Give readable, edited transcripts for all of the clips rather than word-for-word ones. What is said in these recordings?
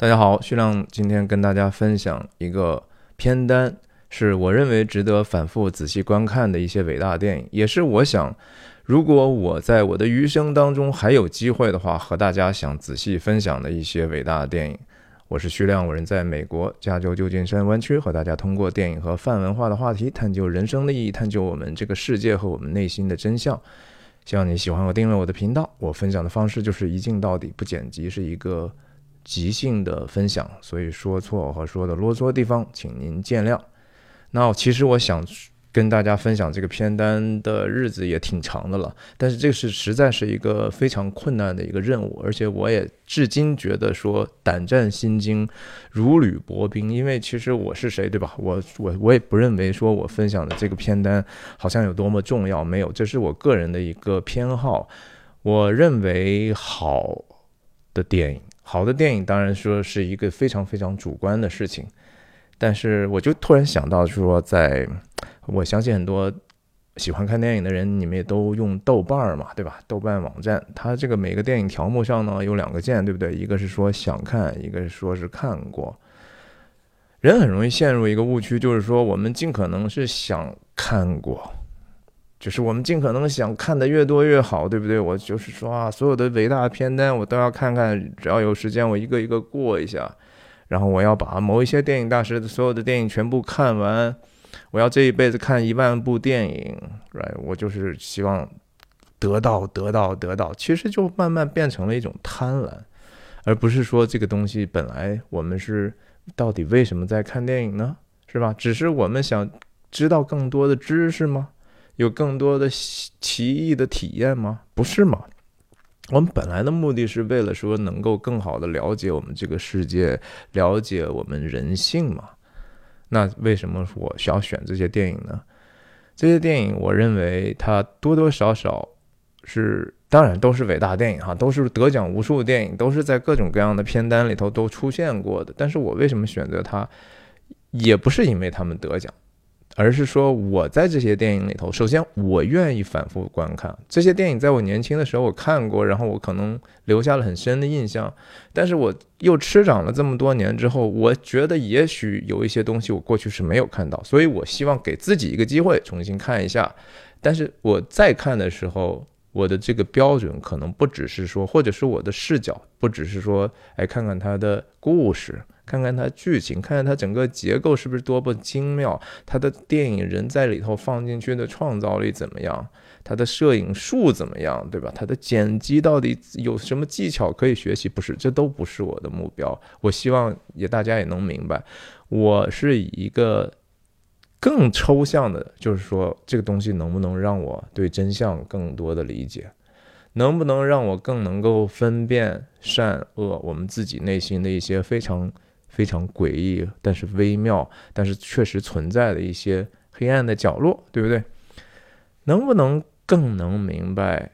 大家好，徐亮今天跟大家分享一个片单，是我认为值得反复仔细观看的一些伟大电影，也是我想如果我在我的余生当中还有机会的话，和大家想仔细分享的一些伟大的电影。我是徐亮，我人在美国加州旧金山湾区，和大家通过电影和泛文化的话题，探究人生的意义，探究我们这个世界和我们内心的真相。希望你喜欢我，订阅我的频道。我分享的方式就是一镜到底，不剪辑，是一个即兴的分享，所以说错和说的啰嗦的地方，请您见谅。那其实我想跟大家分享这个片单的日子也挺长的了，但是这是实在是一个非常困难的一个任务，而且我也至今觉得说胆战心惊，如履薄冰。因为其实我是谁，对吧？我也不认为说我分享的这个片单好像有多么重要，没有，这是我个人的一个偏好。我认为好的电影，好的电影当然说是一个非常非常主观的事情，但是我就突然想到说，在我相信很多喜欢看电影的人，你们也都用豆瓣嘛，对吧？豆瓣网站，它这个每个电影条目上呢有两个键，对不对？一个是说想看，一个是说是看过。人很容易陷入一个误区，就是说我们尽可能是想看过，就是我们尽可能想看的越多越好，对不对？我就是说啊，所有的伟大片单我都要看看，只要有时间我一个一个过一下。然后我要把某一些电影大师的所有的电影全部看完，我要这一辈子看10000部电影， right？ 我就是希望得到，其实就慢慢变成了一种贪婪，而不是说这个东西本来我们是到底为什么在看电影呢？是吧？只是我们想知道更多的知识吗？有更多的奇异的体验吗？不是吗？我们本来的目的是为了说能够更好的了解我们这个世界，了解我们人性嘛。那为什么我想选这些电影呢？这些电影我认为它多多少少是，当然都是伟大电影哈，都是得奖无数的电影，都是在各种各样的片单里头都出现过的。但是我为什么选择它，也不是因为他们得奖，而是说我在这些电影里头，首先我愿意反复观看这些电影。在我年轻的时候我看过，然后我可能留下了很深的印象，但是我又吃长了这么多年之后，我觉得也许有一些东西我过去是没有看到，所以我希望给自己一个机会重新看一下。但是我再看的时候，我的这个标准可能不只是说，或者是我的视角不只是说，哎，看看它的故事，看看它剧情，看看它整个结构是不是多么精妙，它的电影人在里头放进去的创造力怎么样，它的摄影术怎么样，对吧？它的剪辑到底有什么技巧可以学习？不是，这都不是我的目标。我希望也大家也能明白，我是以一个更抽象的，就是说这个东西能不能让我对真相更多的理解，能不能让我更能够分辨善恶，我们自己内心的一些非常非常诡异但是微妙但是确实存在的一些黑暗的角落，对不对？能不能更能明白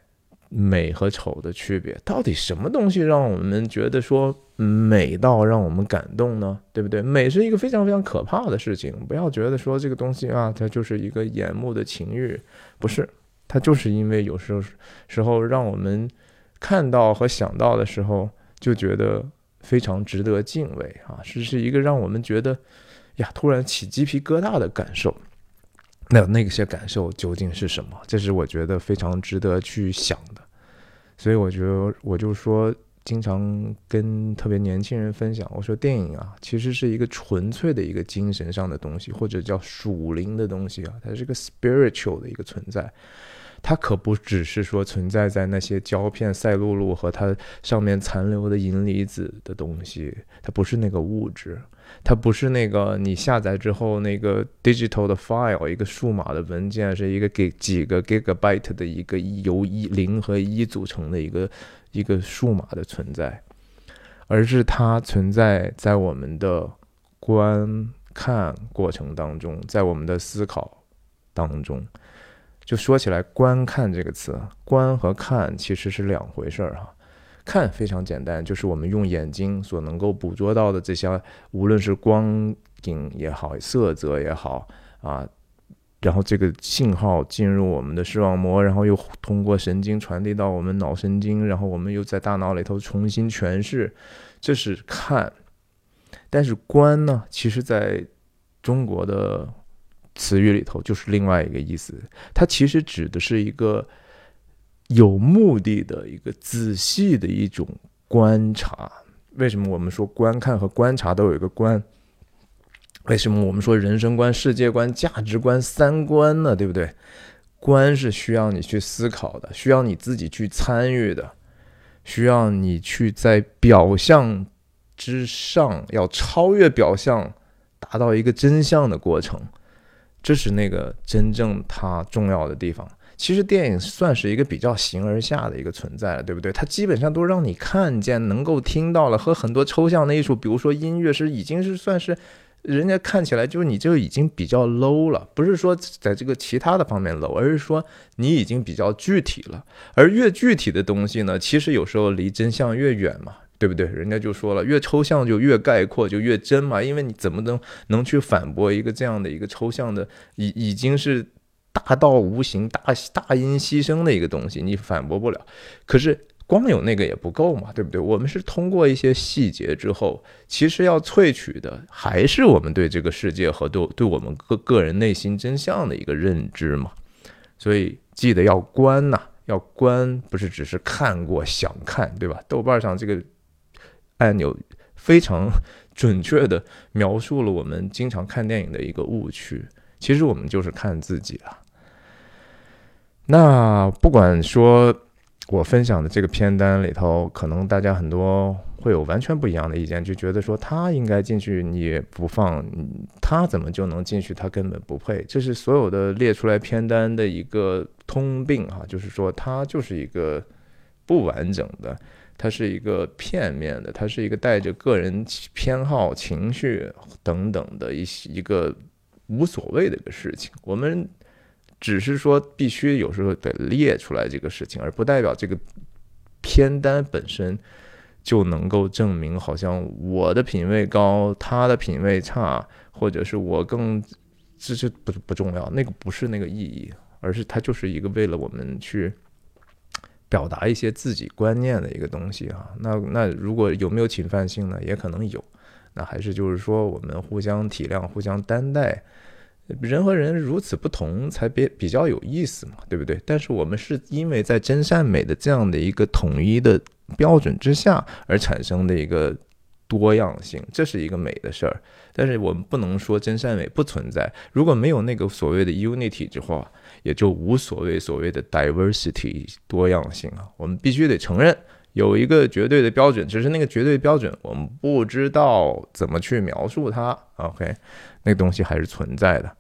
美和丑的区别？到底什么东西让我们觉得说美到让我们感动呢？对不对？美是一个非常非常可怕的事情，不要觉得说这个东西啊，它就是一个眼目的情欲，不是，它就是因为有时候让我们看到和想到的时候就觉得非常值得敬畏啊，是一个让我们觉得呀突然起鸡皮疙瘩的感受。那些感受究竟是什么？这是我觉得非常值得去想的。所以我觉得我就说，经常跟特别年轻人分享，我说电影啊其实是一个纯粹的一个精神上的东西，或者叫属灵的东西啊，它是一个 spiritual 的一个存在。它可不只是说存在在那些胶片赛璐璐和它上面残留的银离子的东西，它不是那个物质，它不是那个你下载之后那个 digital 的 file， 一个数码的文件是一个给几个 gigabyte 的一个由0和1组成的一个数码的存在，而是它存在在我们的观看过程当中，在我们的思考当中。就说起来，观看这个词，观和看其实是两回事儿啊。看非常简单，就是我们用眼睛所能够捕捉到的这些，无论是光影也好，色泽也好啊，然后这个信号进入我们的视网膜，然后又通过神经传递到我们脑神经，然后我们又在大脑里头重新诠释，这是看。但是官呢，其实在中国的词语里头就是另外一个意思，它其实指的是一个有目的的一个仔细的一种观察。为什么我们说观看和观察都有一个观？为什么我们说人生观、世界观、价值观三观呢？对不对？观是需要你去思考的，需要你自己去参与的，需要你去在表象之上，要超越表象，达到一个真相的过程。这是那个真正它重要的地方。其实电影算是一个比较形而下的一个存在了，对不对？它基本上都让你看见、能够听到了，和很多抽象的艺术，比如说音乐，是已经是算是人家看起来就是你就已经比较 low 了，不是说在这个其他的方面 low， 而是说你已经比较具体了。而越具体的东西呢，其实有时候离真相越远嘛，对不对？人家就说了，越抽象就越概括，就越真嘛，因为你怎么能去反驳一个这样的一个抽象的，已经是大到无形、大音牺牲的一个东西，你反驳不了。可是光有那个也不够嘛，对不对？我们是通过一些细节之后，其实要萃取的还是我们对这个世界和对我们个人内心真相的一个认知嘛。所以记得要观呐，要观，不是只是看过想看，对吧？豆瓣上这个按钮非常准确的描述了我们经常看电影的一个误区，其实我们就是看自己啊。那不管说我分享的这个片单里头，可能大家很多会有完全不一样的意见，就觉得说他应该进去你也不放，他怎么就能进去，他根本不配。这是所有的列出来片单的一个通病啊，就是说他就是一个不完整的，它是一个片面的，它是一个带着个人偏好、情绪等等的一个无所谓的一个事情。我们只是说必须有时候得列出来这个事情，而不代表这个片单本身就能够证明好像我的品味高，他的品味差，或者是我更，这就不重要，那个不是那个意义，而是它就是一个为了我们去表达一些自己观念的一个东西啊。那如果有没有侵犯性呢？也可能有。那还是就是说我们互相体谅，互相担待，人和人如此不同才比较有意思嘛，对不对？但是我们是因为在真善美的这样的一个统一的标准之下而产生的一个多样性，这是一个美的事儿。但是我们不能说真善美不存在，如果没有那个所谓的 unity 之后，也就无所谓的 diversity 多样性啊。我们必须得承认有一个绝对的标准，只是那个绝对标准我们不知道怎么去描述它。 OK， 那个东西还是存在的。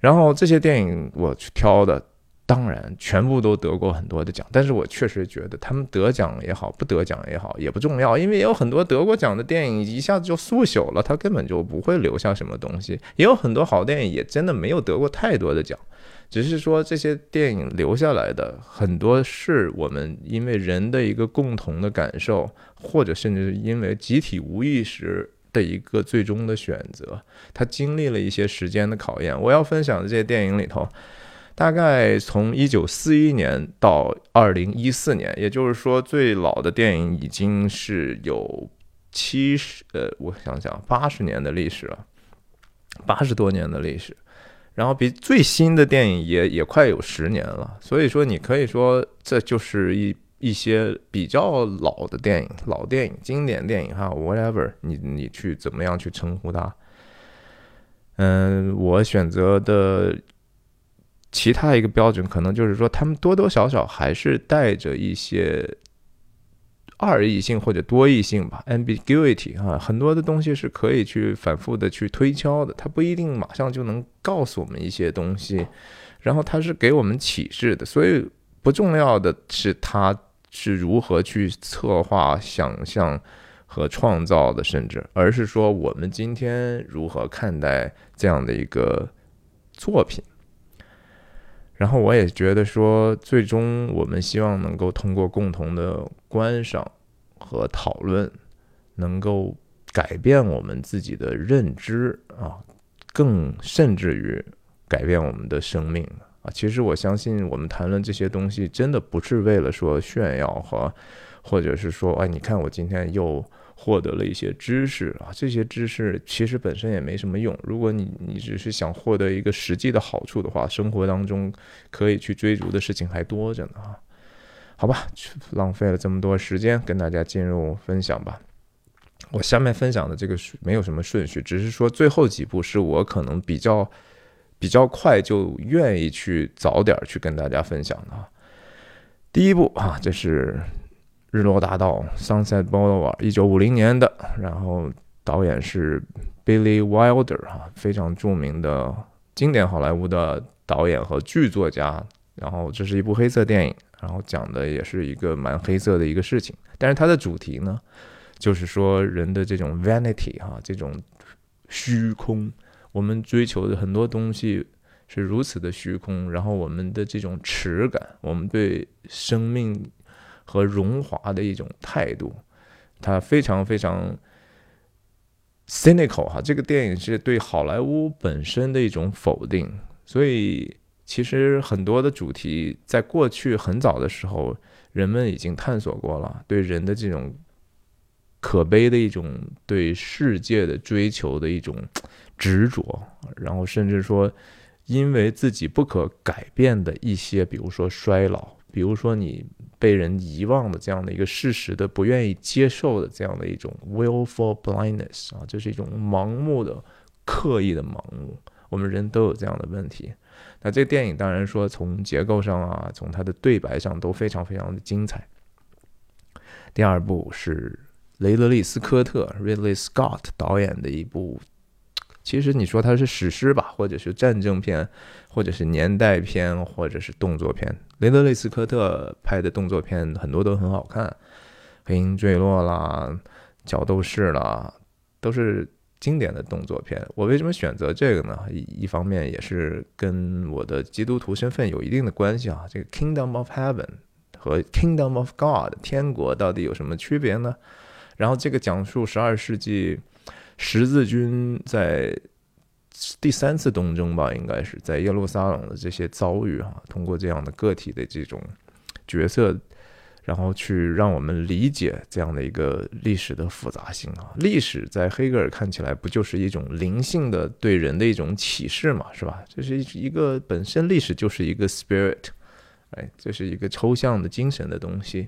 然后这些电影我去挑的，当然全部都得过很多的奖，但是我确实觉得他们得奖也好，不得奖也好，也不重要，因为也有很多得过奖的电影一下子就速朽了，它根本就不会留下什么东西，也有很多好电影也真的没有得过太多的奖，只是说这些电影留下来的很多是我们因为人的一个共同的感受，或者甚至因为集体无意识的一个最终的选择，它经历了一些时间的考验。我要分享的这些电影里头，大概从1941年到2014年，也就是说最老的电影已经是有我想想80年的历史了，80多年的历史，然后比最新的电影也快有10年了。所以说你可以说这就是一些比较老的电影，老电影、经典电影哈 whatever， 你去怎么样去称呼它。我选择的其他一个标准可能就是说他们多多少少还是带着一些二异性或者多异性吧 ambiguity 啊，很多的东西是可以去反复的去推敲的，它不一定马上就能告诉我们一些东西，然后它是给我们启示的。所以不重要的是它是如何去策划、想象和创造的，甚至而是说我们今天如何看待这样的一个作品。然后我也觉得说最终我们希望能够通过共同的观赏和讨论能够改变我们自己的认知啊，更甚至于改变我们的生命啊。其实我相信我们谈论这些东西真的不是为了说炫耀和或者是说哎，你看我今天又获得了一些知识啊，这些知识其实本身也没什么用。如果你只是想获得一个实际的好处的话，生活当中可以去追逐的事情还多着呢啊。好吧，浪费了这么多时间，跟大家进入分享吧。我下面分享的这个没有什么顺序，只是说最后几部是我可能比较快就愿意去早点去跟大家分享的啊。第一部啊，这是日落大道 Sunset Boulevard， 1950年的，然后导演是 Billy Wilder 啊，非常著名的经典好莱坞的导演和剧作家。然后这是一部黑色电影，然后讲的也是一个蛮黑色的一个事情，但是它的主题呢，就是说人的这种 vanity 啊，这种虚空。我们追求的很多东西是如此的虚空，然后我们的这种耻感，我们对生命和荣华的一种态度，它非常非常 cynical 哈。这个电影是对好莱坞本身的一种否定，所以其实很多的主题在过去很早的时候，人们已经探索过了，对人的这种可悲的一种对世界的追求的一种执着，然后甚至说因为自己不可改变的一些，比如说衰老，比如说你被人遗忘的这样的一个事实的不愿意接受的这样的一种 willful blindness 啊，这是一种盲目的刻意的盲目，我们人都有这样的问题。那这个电影当然说从结构上啊，从它的对白上都非常非常的精彩。第二部是雷德利·斯科特 Ridley Scott 导演的一部，其实你说它是史诗吧，或者是战争片，或者是年代片，或者是动作片。雷德利·斯科特拍的动作片很多都很好看，黑鹰坠落啦，角斗士啦，都是经典的动作片。我为什么选择这个呢？一方面也是跟我的基督徒身份有一定的关系啊。这个 Kingdom of Heaven 和 Kingdom of God 天国到底有什么区别呢？然后这个讲述12世纪十字军在第3次东征吧，应该是在耶路撒冷的这些遭遇啊，通过这样的个体的这种角色，然后去让我们理解这样的一个历史的复杂性啊。历史在黑格尔看起来不就是一种灵性的对人的一种启示嘛，是吧？这是一个本身历史就是一个 spirit， 哎，这是一个抽象的精神的东西。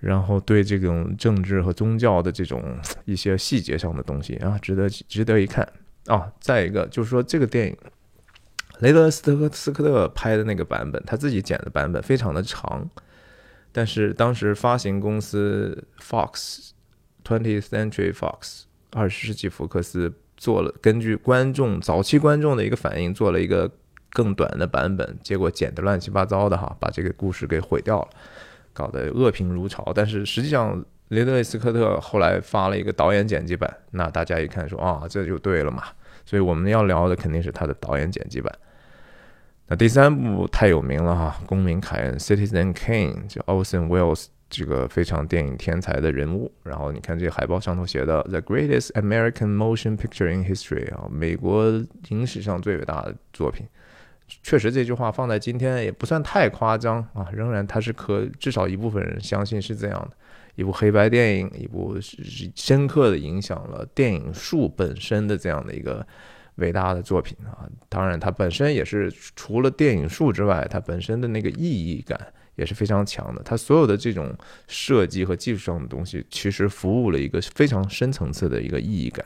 然后对这种政治和宗教的这种一些细节上的东西啊，值得一看啊。再一个就是说，这个电影雷德斯科特拍的那个版本，他自己剪的版本非常的长，但是当时发行公司 Fox 20th Century Fox 20世纪福克斯做了根据早期观众的一个反应做了一个更短的版本，结果剪得乱七八糟的哈，把这个故事给毁掉了，搞得恶评如潮。但是实际上雷德利·斯科特后来发了一个导演剪辑版，那大家一看说啊，这就对了嘛。所以我们要聊的肯定是他的导演剪辑版。那第三部太有名了哈，《公民凯恩》 Citizen Kane， 就 Orson Welles 这个非常电影天才的人物。然后你看这海报上头写的 The Greatest American Motion Picture in History 啊，美国影史上最伟大的作品。确实这句话放在今天也不算太夸张啊，仍然它是至少一部分人相信是这样的一部黑白电影，一部深刻的影响了电影术本身的这样的一个伟大的作品啊。当然它本身也是除了电影术之外，它本身的那个意义感也是非常强的，它所有的这种设计和技术上的东西其实服务了一个非常深层次的一个意义感。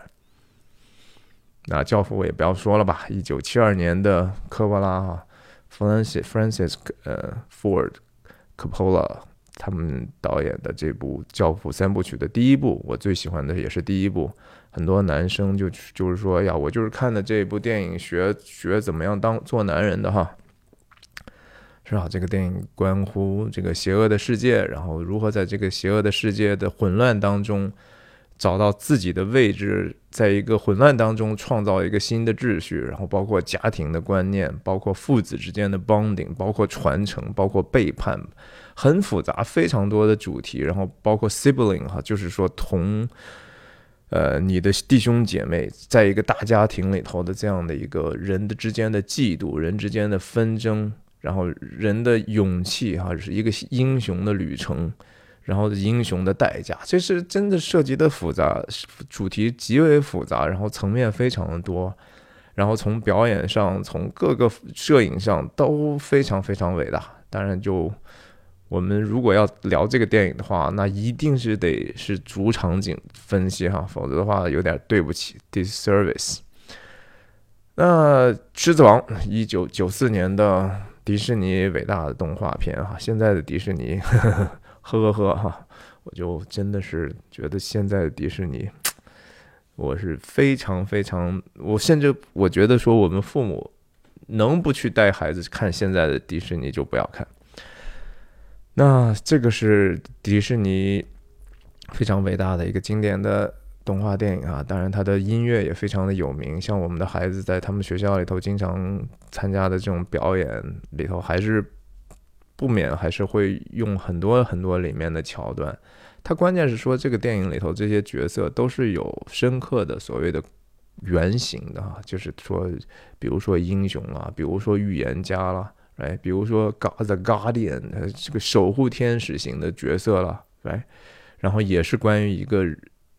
那教父我也不要说了吧，1972年的科波拉啊 ，Francis Ford Coppola 他们导演的这部《教父》三部曲的第一部，我最喜欢的也是第一部。很多男生就是说呀，我就是看的这部电影学怎么样做男人的哈，是吧？这个电影关乎这个邪恶的世界，然后如何在这个邪恶的世界的混乱当中找到自己的位置，在一个混乱当中创造一个新的秩序，然后包括家庭的观念，包括父子之间的 bonding， 包括传承，包括背叛，很复杂，非常多的主题。然后包括 sibling 哈，就是说你的弟兄姐妹在一个大家庭里头的这样的一个人的之间的嫉妒，人之间的纷争，然后人的勇气哈，是一个英雄的旅程。然后英雄的代价，这是真的涉及的复杂，主题极为复杂，然后层面非常的多，然后从表演上，从各个摄影上都非常非常伟大。当然就我们如果要聊这个电影的话，那一定是得是主场景分析哈，否则的话有点对不起 disservice。那《狮子王》1994年的迪士尼伟大的动画片哈，现在的迪士尼呵呵呵，我就真的是觉得现在的迪士尼，我是非常非常，我甚至我觉得说我们父母能不去带孩子看现在的迪士尼就不要看。那这个是迪士尼非常伟大的一个经典的动画电影啊，当然它的音乐也非常的有名，像我们的孩子在他们学校里头经常参加的这种表演里头，还是不免还是会用很多很多里面的桥段。它关键是说这个电影里头这些角色都是有深刻的所谓的原型的啊，就是说比如说英雄啦，比如说预言家啦。Right, 比如说 The Guardian 这个守护天使型的角色了， right? 然后也是关于一个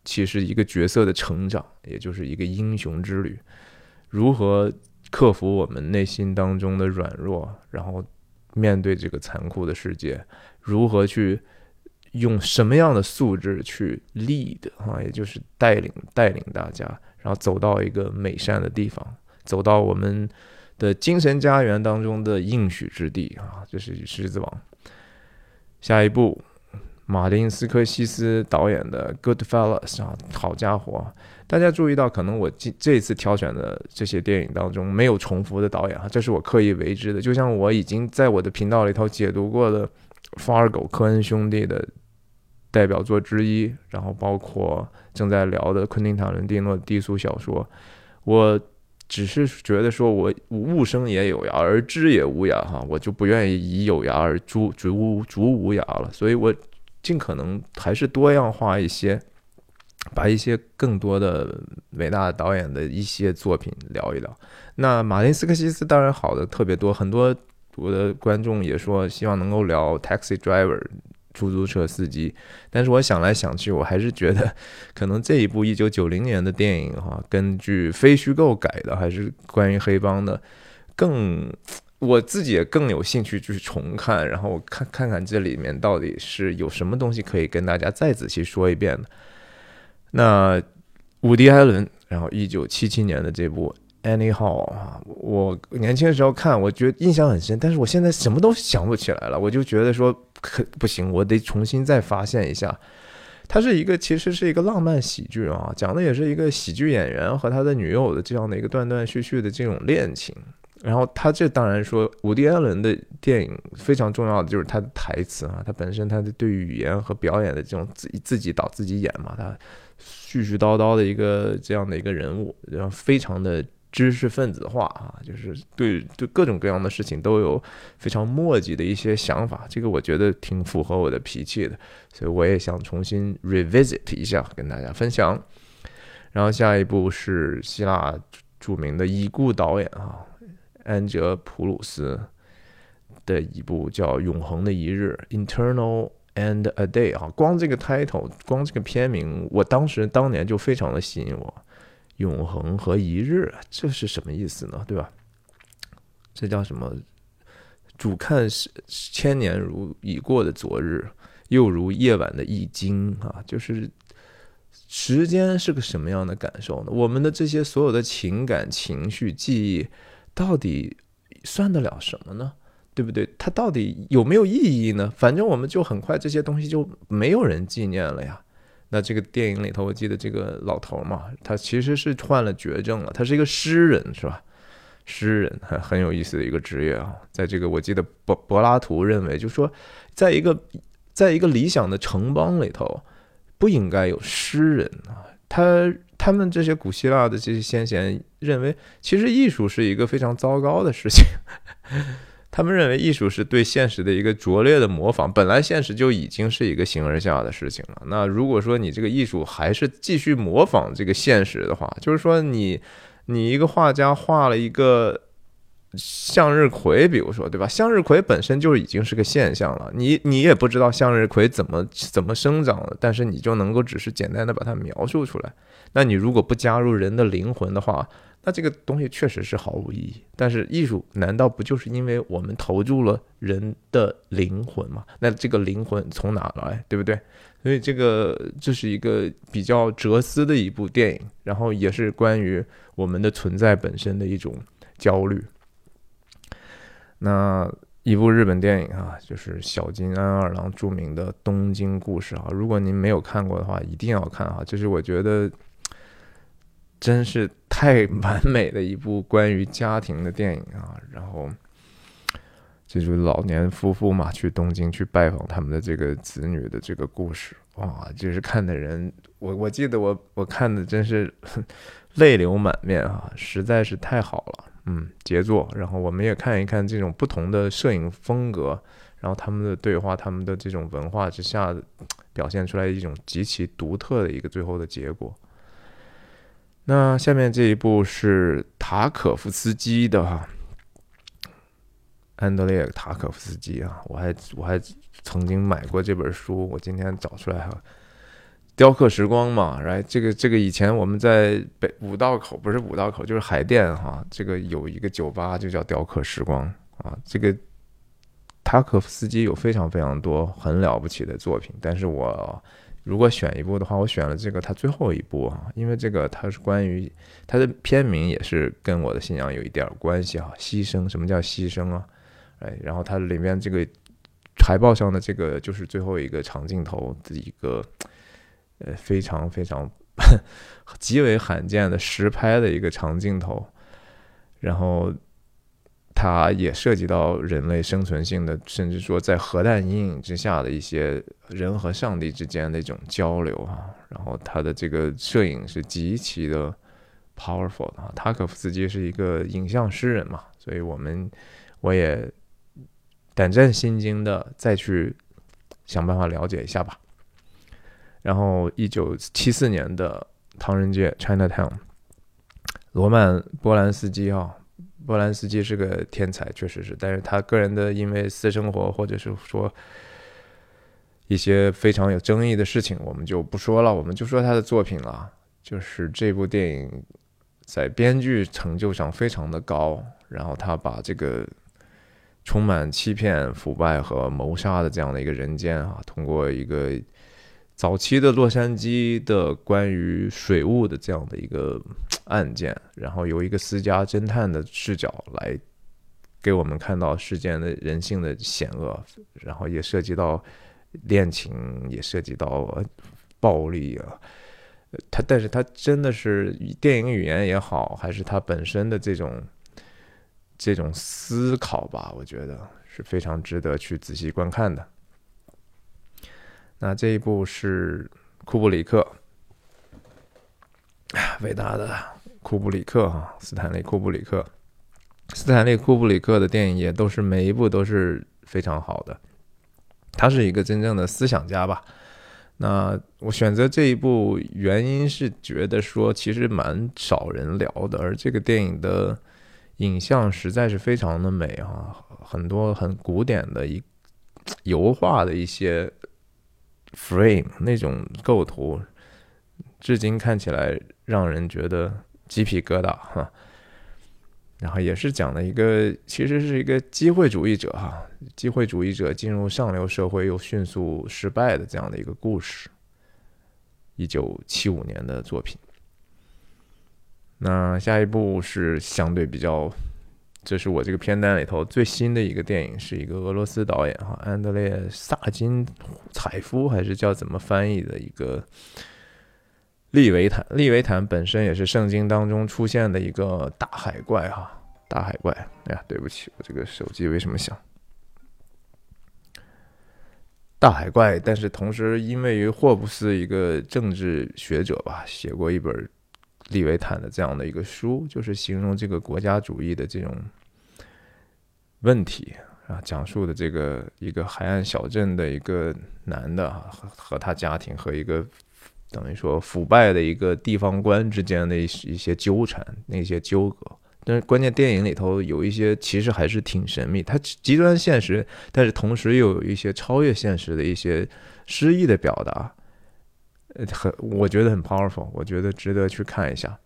其实一个角色的成长，也就是一个英雄之旅，如何克服我们内心当中的软弱，然后面对这个残酷的世界，如何去用什么样的素质去 lead 啊，也就是带领大家，然后走到一个美善的地方，走到我们的精神家园当中的应许之地啊，这是狮子王。下一部，马丁斯科西斯导演的 Goodfellas 啊，好家伙啊，大家注意到可能我这次挑选的这些电影当中没有重复的导演啊，这是我刻意为之的，就像我已经在我的频道里头解读过的 Fargo 科恩兄弟的代表作之一，然后包括正在聊的昆汀塔伦蒂诺的低俗小说，我只是觉得说我物生也有涯而知也无涯哈，我就不愿意以有涯而逐无涯了，所以我尽可能还是多样化一些，把一些更多的伟大的导演的一些作品聊一聊。那马丁斯科西斯当然好的特别多，很多我的观众也说希望能够聊 Taxi Driver 出租车司机，但是我想来想去，我还是觉得可能这一部1990年的电影哈，根据非虚构改的，还是关于黑帮的，更我自己也更有兴趣去重看，然后我看看这里面到底是有什么东西可以跟大家再仔细说一遍的。那伍迪·艾伦，然后1977年的这部 Anyhow 啊，我年轻的时候看，我觉得印象很深，但是我现在什么都想不起来了，我就觉得说不行，我得重新再发现一下。它是一个其实是一个浪漫喜剧啊，讲的也是一个喜剧演员和他的女友的这样的一个断断续续的这种恋情。然后他这当然说，伍迪·艾伦的电影非常重要的就是他的台词啊，他本身他对语言和表演的这种自己导自己演嘛，他絮絮叨叨的一个这样的一个人物，然后非常的知识分子化啊，就是对各种各样的事情都有非常墨迹的一些想法，这个我觉得挺符合我的脾气的，所以我也想重新 revisit 一下跟大家分享。然后下一部是希腊著名的已故导演啊，安哲普鲁斯的一部叫《永恒的一日》 Eternal and a Day 啊，光这个 title 光这个片名，我当年就非常的吸引我。永恒和一日，这是什么意思呢？对吧？这叫什么？主看千年如已过的昨日，又如夜晚的一惊啊！就是时间是个什么样的感受呢？我们的这些所有的情感、情绪、记忆，到底算得了什么呢？对不对？它到底有没有意义呢？反正我们就很快这些东西就没有人纪念了呀。那这个电影里头，我记得这个老头嘛，他其实是患了绝症了，他是一个诗人，是吧？诗人很有意思的一个职业啊。在这个我记得柏拉图认为，就说在一个理想的城邦里头，不应该有诗人啊。他们这些古希腊的这些先贤认为，其实艺术是一个非常糟糕的事情。他们认为艺术是对现实的一个拙劣的模仿，本来现实就已经是一个形而下的事情了。那如果说你这个艺术还是继续模仿这个现实的话，就是说你一个画家画了一个向日葵，比如说，对吧？向日葵本身就已经是个现象了，你也不知道向日葵怎么生长的，但是你就能够只是简单的把它描述出来。那你如果不加入人的灵魂的话，那这个东西确实是毫无意义。但是艺术难道不就是因为我们投注了人的灵魂吗？那这个灵魂从哪来，对不对？所以这是一个比较哲思的一部电影，然后也是关于我们的存在本身的一种焦虑。那一部日本电影啊，就是小津安二郎著名的《东京故事》啊，如果您没有看过的话，一定要看啊！就是我觉得真是太完美的一部关于家庭的电影啊。然后就是老年夫妇嘛，去东京去拜访他们的这个子女的这个故事，哇，就是看的人，我记得我看的真是泪流满面啊，实在是太好了。杰作。然后我们也看一看这种不同的摄影风格，然后他们的对话，他们的这种文化之下表现出来一种极其独特的一个最后的结果。那下面这一部是塔可夫斯基的安德烈塔可夫斯基啊，我还曾经买过这本书，我今天找出来哈。雕刻时光嘛，来，这个以前我们在五道口，不是五道口，就是海淀哈，这个有一个酒吧就叫雕刻时光啊。这个塔可夫斯基有非常非常多很了不起的作品，但是我如果选一部的话，我选了这个他最后一部啊，因为这个它是关于它的片名也是跟我的信仰有一点关系啊，牺牲，什么叫牺牲啊？哎，然后它里面这个海报上的这个就是最后一个长镜头的一个。非常非常极为罕见的实拍的一个长镜头，然后它也涉及到人类生存性的，甚至说在核弹阴影之下的一些人和上帝之间的一种交流啊。然后它的这个摄影是极其的 powerful 的。塔可夫斯基是一个影像诗人嘛，所以我也胆战心惊的再去想办法了解一下吧。然后1974年的唐人街 Chinatown， 罗曼·波兰斯基啊，波兰斯基是个天才，确实是，但是他个人的因为私生活或者是说一些非常有争议的事情，我们就不说了，我们就说他的作品了。就是这部电影在编剧成就上非常的高，然后他把这个充满欺骗、腐败和谋杀的这样的一个人间啊，通过一个早期的洛杉矶的关于水务的这样的一个案件，然后由一个私家侦探的视角来给我们看到世间的人性的险恶，然后也涉及到恋情，也涉及到暴力啊。但是他真的是电影语言也好，还是他本身的这种思考吧，我觉得是非常值得去仔细观看的。那这一部是库布里克，伟大的库布里克啊，斯坦利·库布里克的电影也都是每一部都是非常好的，他是一个真正的思想家吧。那我选择这一部原因是觉得说其实蛮少人聊的，而这个电影的影像实在是非常的美啊，很多很古典的油画的一些。frame 那种构图，至今看起来让人觉得鸡皮疙瘩哈。然后也是讲了一个，其实是一个机会主义者哈，机会主义者进入上流社会又迅速失败的这样的一个故事。1975年的作品。那下一部是相对比较，这是我这个片单里头最新的一个电影，是一个俄罗斯导演安德烈萨金采夫，还是叫怎么翻译的一个利维坦。利维坦本身也是圣经当中出现的一个大海怪大海怪。哎呀，对不起，我这个手机为什么响？大海怪，但是同时因为霍布斯一个政治学者吧，写过一本。利维坦的这样的一个书，就是形容这个国家主义的这种问题啊，讲述的这个一个海岸小镇的一个男的和他家庭和一个等于说腐败的一个地方官之间的一些纠缠，那些纠葛，但是关键电影里头有一些其实还是挺神秘，它极端现实，但是同时又有一些超越现实的一些诗意的表达，我觉得很 powerful， 我觉得值得去看一下，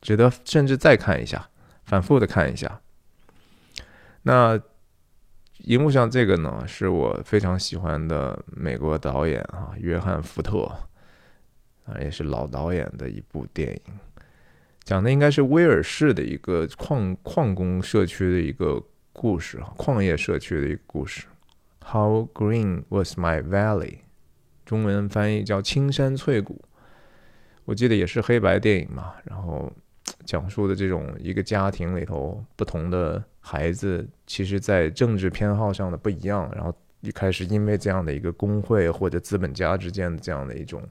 值得甚至再看一下，反复的看一下。那荧幕上这个呢，是我非常喜欢的美国导演啊，约翰福特啊，也是老导演的一部电影，讲的应该是威尔士的一个矿工社区的一个故事，矿业社区的一个故事。How green was my valley？ 中文翻译叫青山翠谷。我记得也是黑白电影嘛，然后讲述的这种一个家庭里头不同的孩子，其实在政治偏好上的不一样，然后一开始因为这样的一个工会或者资本家之间的这样的一种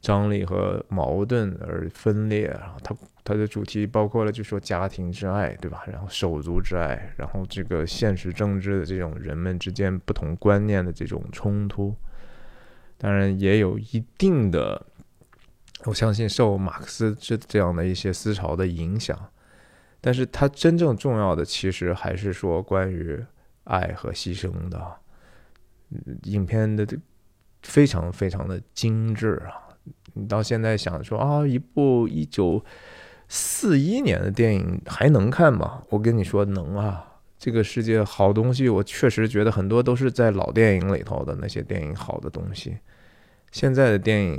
张力和矛盾而分裂，然后它的主题包括了就说家庭之爱，对吧？然后手足之爱，然后这个现实政治的这种人们之间不同观念的这种冲突，当然也有一定的，我相信受马克思这样的一些思潮的影响，但是它真正重要的其实还是说关于爱和牺牲的。影片的非常非常的精致啊！你到现在想说啊，一部1941年的电影还能看吗？我跟你说能啊！这个世界好东西，我确实觉得很多都是在老电影里头的那些电影好的东西。现在的电影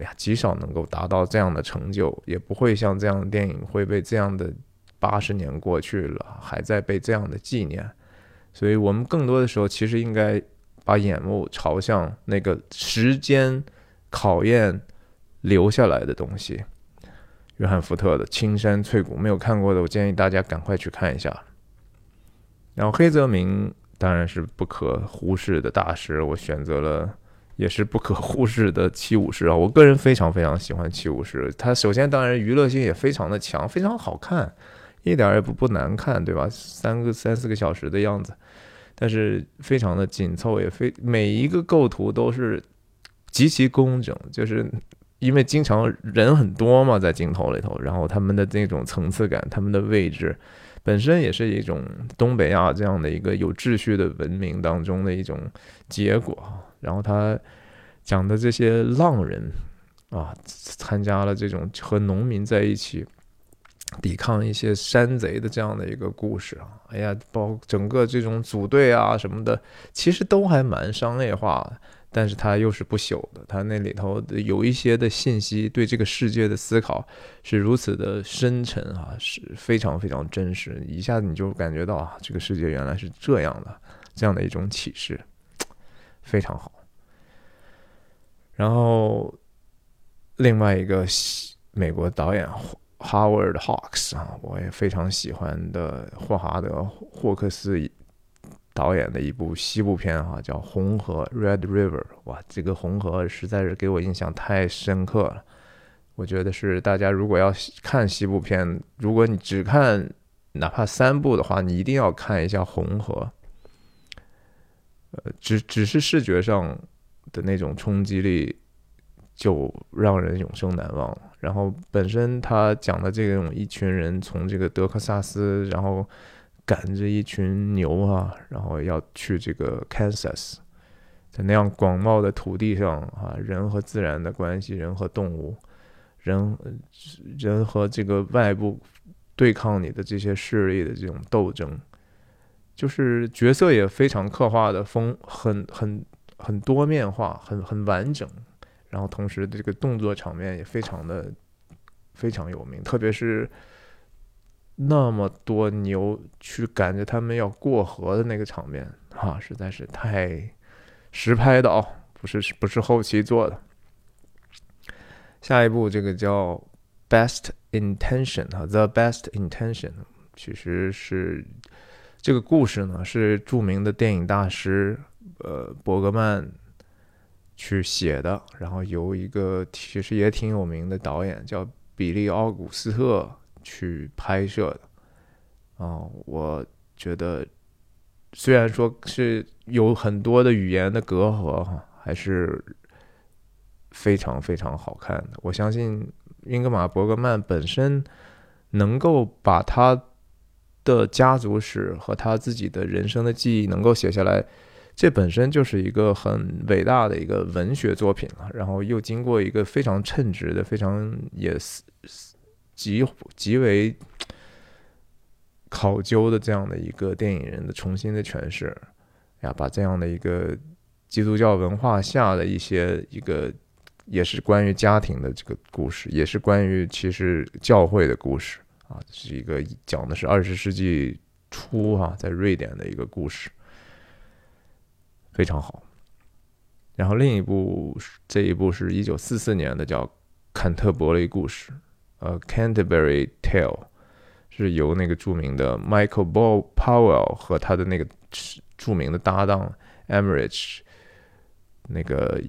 呀，极少能够达到这样的成就，也不会像这样的电影会被这样的80年过去了，还在被这样的纪念。所以我们更多的时候其实应该把眼目朝向那个时间考验留下来的东西。约翰·福特的《青山翠谷》，没有看过的，我建议大家赶快去看一下。然后黑泽明当然是不可忽视的大师，我选择了。也是不可忽视的七武士啊！我个人非常非常喜欢七武士。它首先当然娱乐性也非常的强，非常好看，一点也不难看，对吧？三四个小时的样子，但是非常的紧凑，也每一个构图都是极其工整，就是因为经常人很多嘛，在镜头里头，然后他们的那种层次感，他们的位置本身也是一种东北亚这样的一个有秩序的文明当中的一种结果。然后他讲的这些浪人啊，参加了这种和农民在一起抵抗一些山贼的这样的一个故事啊，哎呀，整个这种组队啊什么的，其实都还蛮商业化的，但是他又是不朽的，他那里头有一些的信息对这个世界的思考是如此的深沉啊，是非常非常真实，一下子你就感觉到啊，这个世界原来是这样的，这样的一种启示。非常好。然后另外一个美国导演 Howard Hawks 啊，我也非常喜欢的霍华德·霍克斯导演的一部西部片啊，叫《红河》 （Red River）。哇，这个《红河》实在是给我印象太深刻了。我觉得是大家如果要看西部片，如果你只看哪怕3部的话，你一定要看一下《红河》。只是视觉上的那种冲击力就让人永生难忘。然后本身他讲的这种一群人从这个德克萨斯，然后赶着一群牛啊，然后要去这个 Kansas， 在那样广袤的土地上啊，人和自然的关系，人和动物，人和这个外部对抗你的这些势力的这种斗争。就是角色也非常刻画的很多面化，很完整，然后同时这个动作场面也非常有名，特别是那么多牛去赶着他们要过河的那个场面啊，实在是太实拍的哦，不是后期做的。下一部这个叫 Best Intention 啊 ，The Best Intention 其实是。这个故事呢，是著名的电影大师伯格曼去写的，然后由一个其实也挺有名的导演叫比利·奥古斯特去拍摄的。啊，我觉得虽然说是有很多的语言的隔阂，还是非常非常好看的。我相信英格玛·伯格曼本身能够把他的家族史和他自己的人生的记忆能够写下来，这本身就是一个很伟大的一个文学作品了。然后又经过一个非常称职的、非常也极为考究的这样的一个电影人的重新的诠释呀，把这样的一个基督教文化下的一个也是关于家庭的这个故事，也是关于其实教会的故事啊，是一个讲的是20世纪初啊，在瑞典的一个故事，非常好。然后另一部，这一部是1944年的，叫《坎特伯雷故事》Canterbury Tale， 是由那个著名的 Michael Powell 和他的那个著名的搭档 Emeric 那个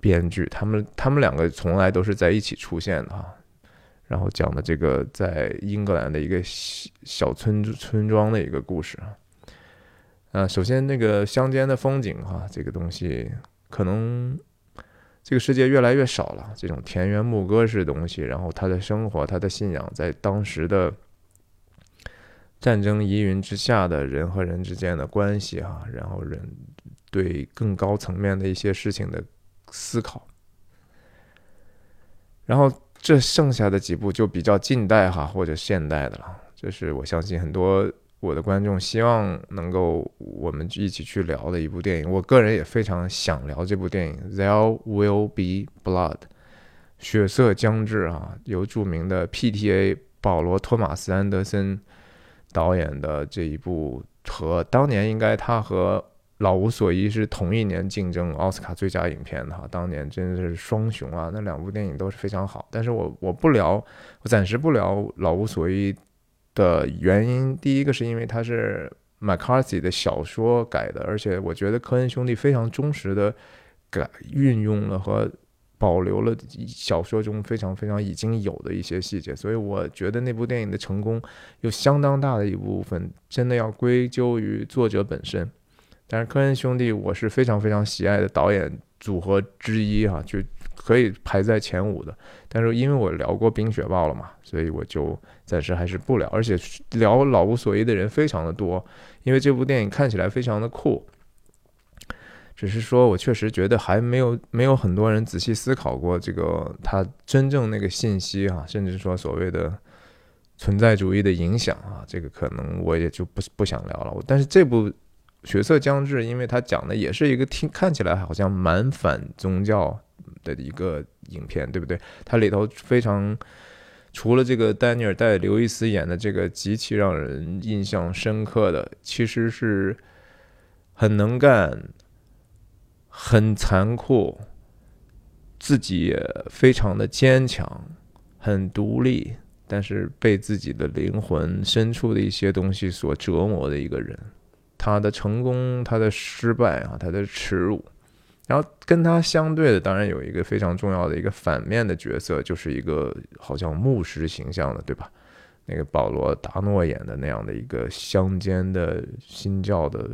编剧，他们两个从来都是在一起出现的哈。然后讲的这个在英格兰的一个小村庄的一个故事啊。首先那个乡间的风景哈，这个东西可能这个世界越来越少了，这种田园牧歌式的东西。然后他的生活、他的信仰，在当时的战争疑云之下的人和人之间的关系哈，然后人对更高层面的一些事情的思考。然后这剩下的几部就比较近代哈，或者现代的了。这是我相信很多我的观众希望能够我们一起去聊的一部电影，我个人也非常想聊这部电影《There Will Be Blood》，血色将至啊，由著名的 PTA 保罗·托马斯·安德森导演的这一部，和当年应该他和老无所依是同一年竞争奥斯卡最佳影片的哈，当年真是双雄啊，那两部电影都是非常好。但是我暂时不聊老无所依的原因，第一个是因为它是 McCarthy 的小说改的，而且我觉得科恩兄弟非常忠实的运用了和保留了小说中非常非常已经有的一些细节，所以我觉得那部电影的成功有相当大的一部分真的要归咎于作者本身。但是科恩兄弟我是非常非常喜爱的导演组合之一哈，就可以排在前5的。但是因为我聊过《冰雪暴》了嘛，所以我就暂时还是不聊。而且聊老无所依的人非常的多，因为这部电影看起来非常的酷。只是说我确实觉得还没有很多人仔细思考过这个它真正那个信息哈，甚至说所谓的存在主义的影响啊，这个可能我也就不想聊了。但是这部血色将至，因为他讲的也是一个看起来好像蛮反宗教的一个影片，对不对？它里头非常，除了这个丹尼尔·戴刘易斯演的这个极其让人印象深刻的，其实是很能干、很残酷，自己也非常的坚强、很独立，但是被自己的灵魂深处的一些东西所折磨的一个人。他的成功，他的失败啊，他的耻辱。然后跟他相对的，当然有一个非常重要的一个反面的角色，就是一个好像牧师形象的，对吧？那个保罗·达诺演的那样的一个乡间的新教的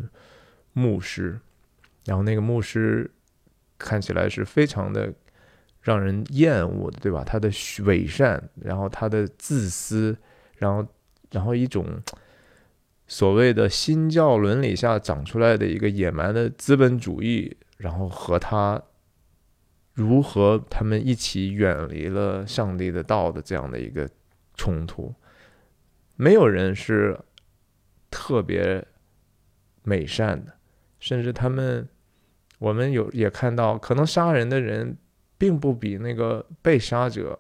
牧师。然后那个牧师看起来是非常的让人厌恶的，对吧？他的伪善，然后他的自私，然后一种所谓的新教伦理下长出来的一个野蛮的资本主义，然后和他如何他们一起远离了上帝的道的这样的一个冲突。没有人是特别美善的，甚至我们也看到，可能杀人的人并不比那个被杀者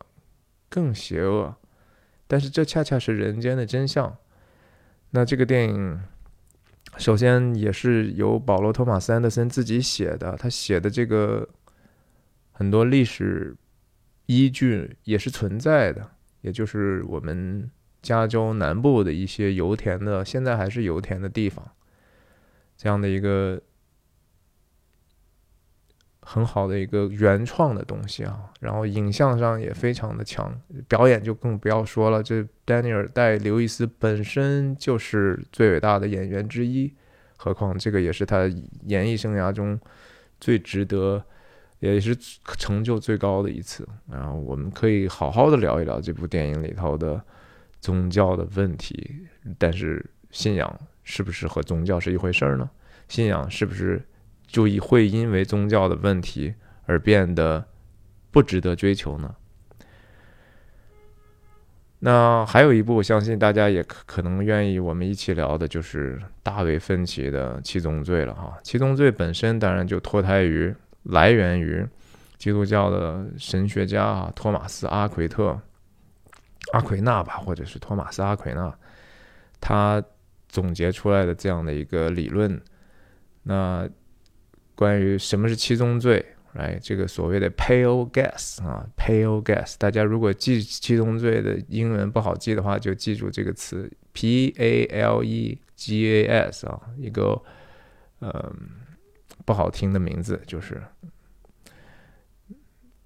更邪恶，但是这恰恰是人间的真相。那这个电影首先也是由保罗·托马斯·安德森自己写的，他写的这个很多历史依据也是存在的，也就是我们加州南部的一些油田的，现在还是油田的地方，这样的一个很好的一个原创的东西啊。然后影像上也非常的强，表演就更不要说了，这丹尼尔·戴·刘易斯本身就是最伟大的演员之一，何况这个也是他演艺生涯中最值得也是成就最高的一次。然后我们可以好好的聊一聊这部电影里头的宗教的问题，但是信仰是不是和宗教是一回事儿呢？信仰是不是就会因为宗教的问题而变得不值得追求呢？那还有一部我相信大家也可能愿意我们一起聊的，就是大卫芬奇的《七宗罪》了哈。《七宗罪》本身当然就脱胎于来源于基督教的神学家啊，托马斯·阿奎那吧，或者是托马斯·阿奎那，他总结出来的这样的一个理论。那关于什么是七宗罪，来这个所谓的 pale guess 啊 ，pale guess， 大家如果记七宗罪的英文不好记的话，就记住这个词 p-a-l-e-g-a-s 啊，一个不好听的名字，就是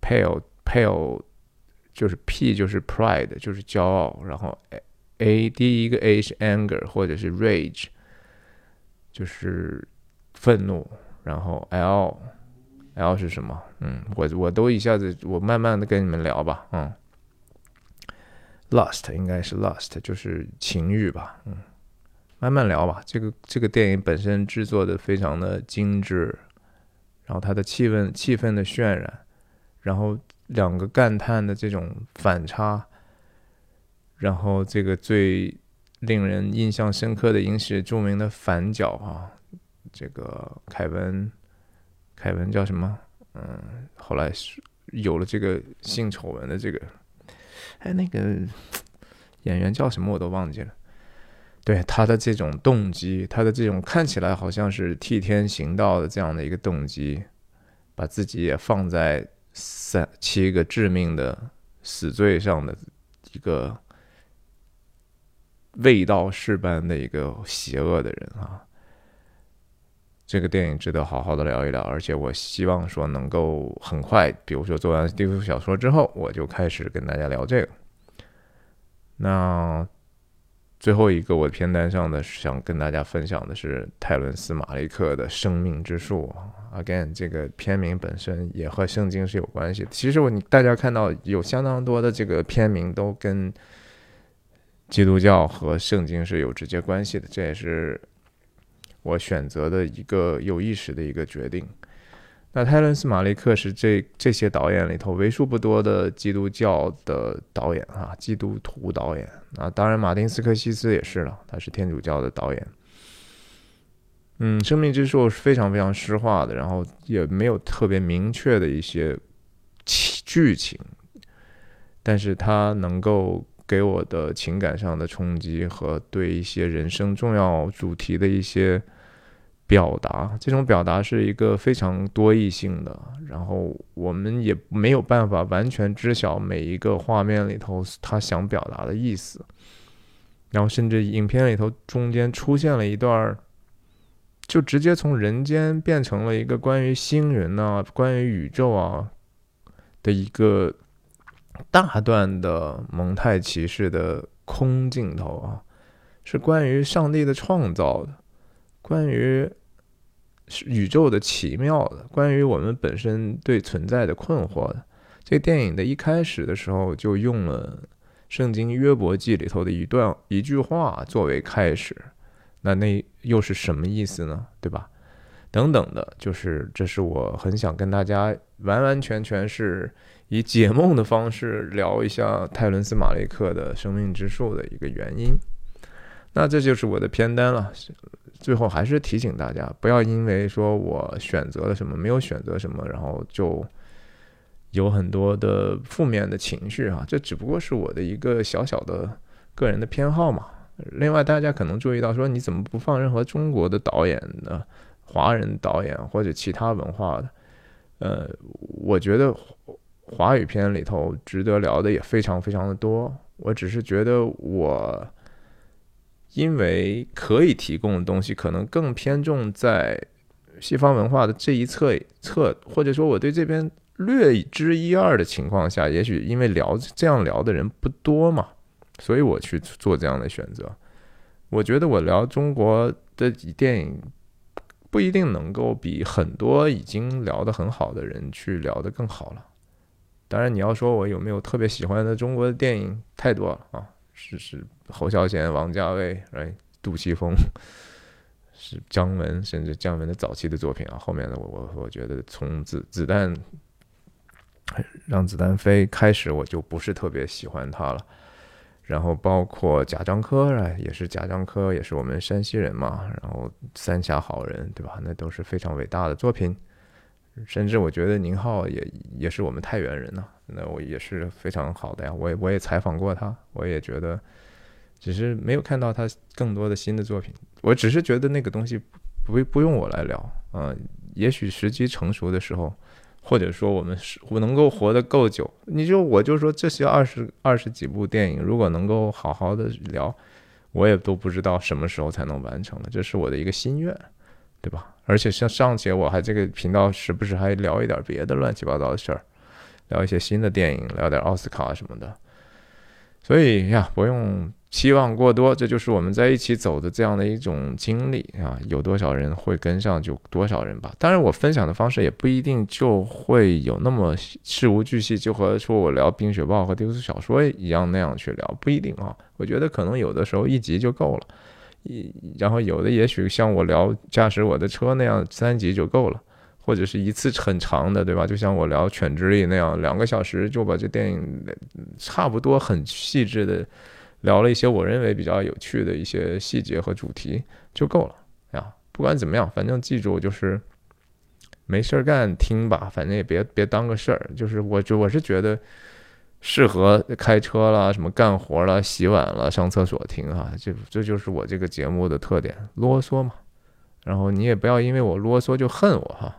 pale 就是 p 就是 pride 就是骄傲，然后 a 第一个 a 是 anger 或者是 rage 就是愤怒，然后 L 是什么？我都一下子，我慢慢的跟你们聊吧。Lust 应该是 lust， 就是情欲吧。慢慢聊吧。这个电影本身制作的非常的精致，然后它的气氛的渲染，然后两个干探的这种反差，然后这个最令人印象深刻的影史著名的反角啊，这个凯文叫什么？后来有了这个性丑闻的这个，那个演员叫什么我都忘记了。对，他的这种动机，他的这种看起来好像是替天行道的这样的一个动机，把自己也放在7个致命的死罪上的一个卫道士般的一个邪恶的人啊。这个电影值得好好的聊一聊，而且我希望说能够很快，比如说做完低俗小说之后，我就开始跟大家聊这个。那最后一个我片单上的想跟大家分享的是泰伦斯·马利克的《生命之树》。Again， 这个片名本身也和圣经是有关系的。其实大家看到有相当多的这个片名都跟基督教和圣经是有直接关系的，这也是我选择的一个有意识的一个决定。那泰伦斯·马利克是这些导演里头为数不多的基督教的导演啊，基督徒导演啊。当然，马丁·斯科西斯也是了，他是天主教的导演。生命之树是非常非常诗化的，然后也没有特别明确的一些剧情，但是他能够给我的情感上的冲击和对一些人生重要主题的一些表达，这种表达是一个非常多义性的，然后我们也没有办法完全知晓每一个画面里头他想表达的意思，然后甚至影片里头中间出现了一段就直接从人间变成了一个关于星云啊，关于宇宙啊的一个大段的蒙太奇式的空镜头啊，是关于上帝的创造的，关于宇宙的奇妙的，关于我们本身对存在的困惑的。这个电影的一开始的时候就用了圣经约伯记里头的一句话作为开始，那又是什么意思呢？对吧？等等的，就是这是我很想跟大家完完全全是以解梦的方式聊一下泰伦斯·马利克的《生命之树》的一个原因。那这就是我的片单了。最后还是提醒大家，不要因为说我选择了什么，没有选择什么，然后就有很多的负面的情绪啊。这只不过是我的一个小小的个人的偏好嘛。另外，大家可能注意到说，你怎么不放任何中国的导演呢？华人导演或者其他文化的，我觉得华语片里头值得聊的也非常非常的多。我只是觉得我因为可以提供的东西可能更偏重在西方文化的这一侧，或者说我对这边略知一二的情况下，也许因为这样聊的人不多嘛，所以我去做这样的选择。我觉得我聊中国的电影不一定能够比很多已经聊得很好的人去聊得更好了。当然，你要说我有没有特别喜欢的中国的电影，太多了啊，是侯孝贤、王家卫、杜琪峰，是姜文，甚至姜文的早期的作品啊。后面的我觉得从子弹让子弹飞开始，我就不是特别喜欢他了。然后包括贾樟柯啊，也是我们山西人嘛，然后三峡好人，对吧？那都是非常伟大的作品。甚至我觉得宁浩也是我们太原人呐，那我也是非常好的呀。我也采访过他，我也觉得，只是没有看到他更多的新的作品。我只是觉得那个东西不用我来聊，也许时机成熟的时候。或者说我能够活得够久，我就说这些二十几部电影，如果能够好好的聊，我也都不知道什么时候才能完成了，这是我的一个心愿，对吧？而且像上节我还这个频道时不时还聊一点别的乱七八糟的事儿，聊一些新的电影，聊点奥斯卡什么的，所以呀，不用期望过多，这就是我们在一起走的这样的一种经历啊，有多少人会跟上就多少人吧。当然我分享的方式也不一定就会有那么事无巨细，就和说我聊冰雪暴和低俗小说一样那样去聊，不一定啊。我觉得可能有的时候一集就够了，然后有的也许像我聊驾驶我的车那样3集就够了，或者是一次很长的，对吧？就像我聊犬之力那样2个小时就把这电影差不多很细致的聊了一些我认为比较有趣的一些细节和主题就够了呀。不管怎么样，反正记住就是没事干听吧，反正也别当个事儿。就是我是觉得适合开车啦、什么干活啦、洗碗啦、上厕所听啊，这就是我这个节目的特点，啰嗦嘛。然后你也不要因为我啰嗦就恨我哈。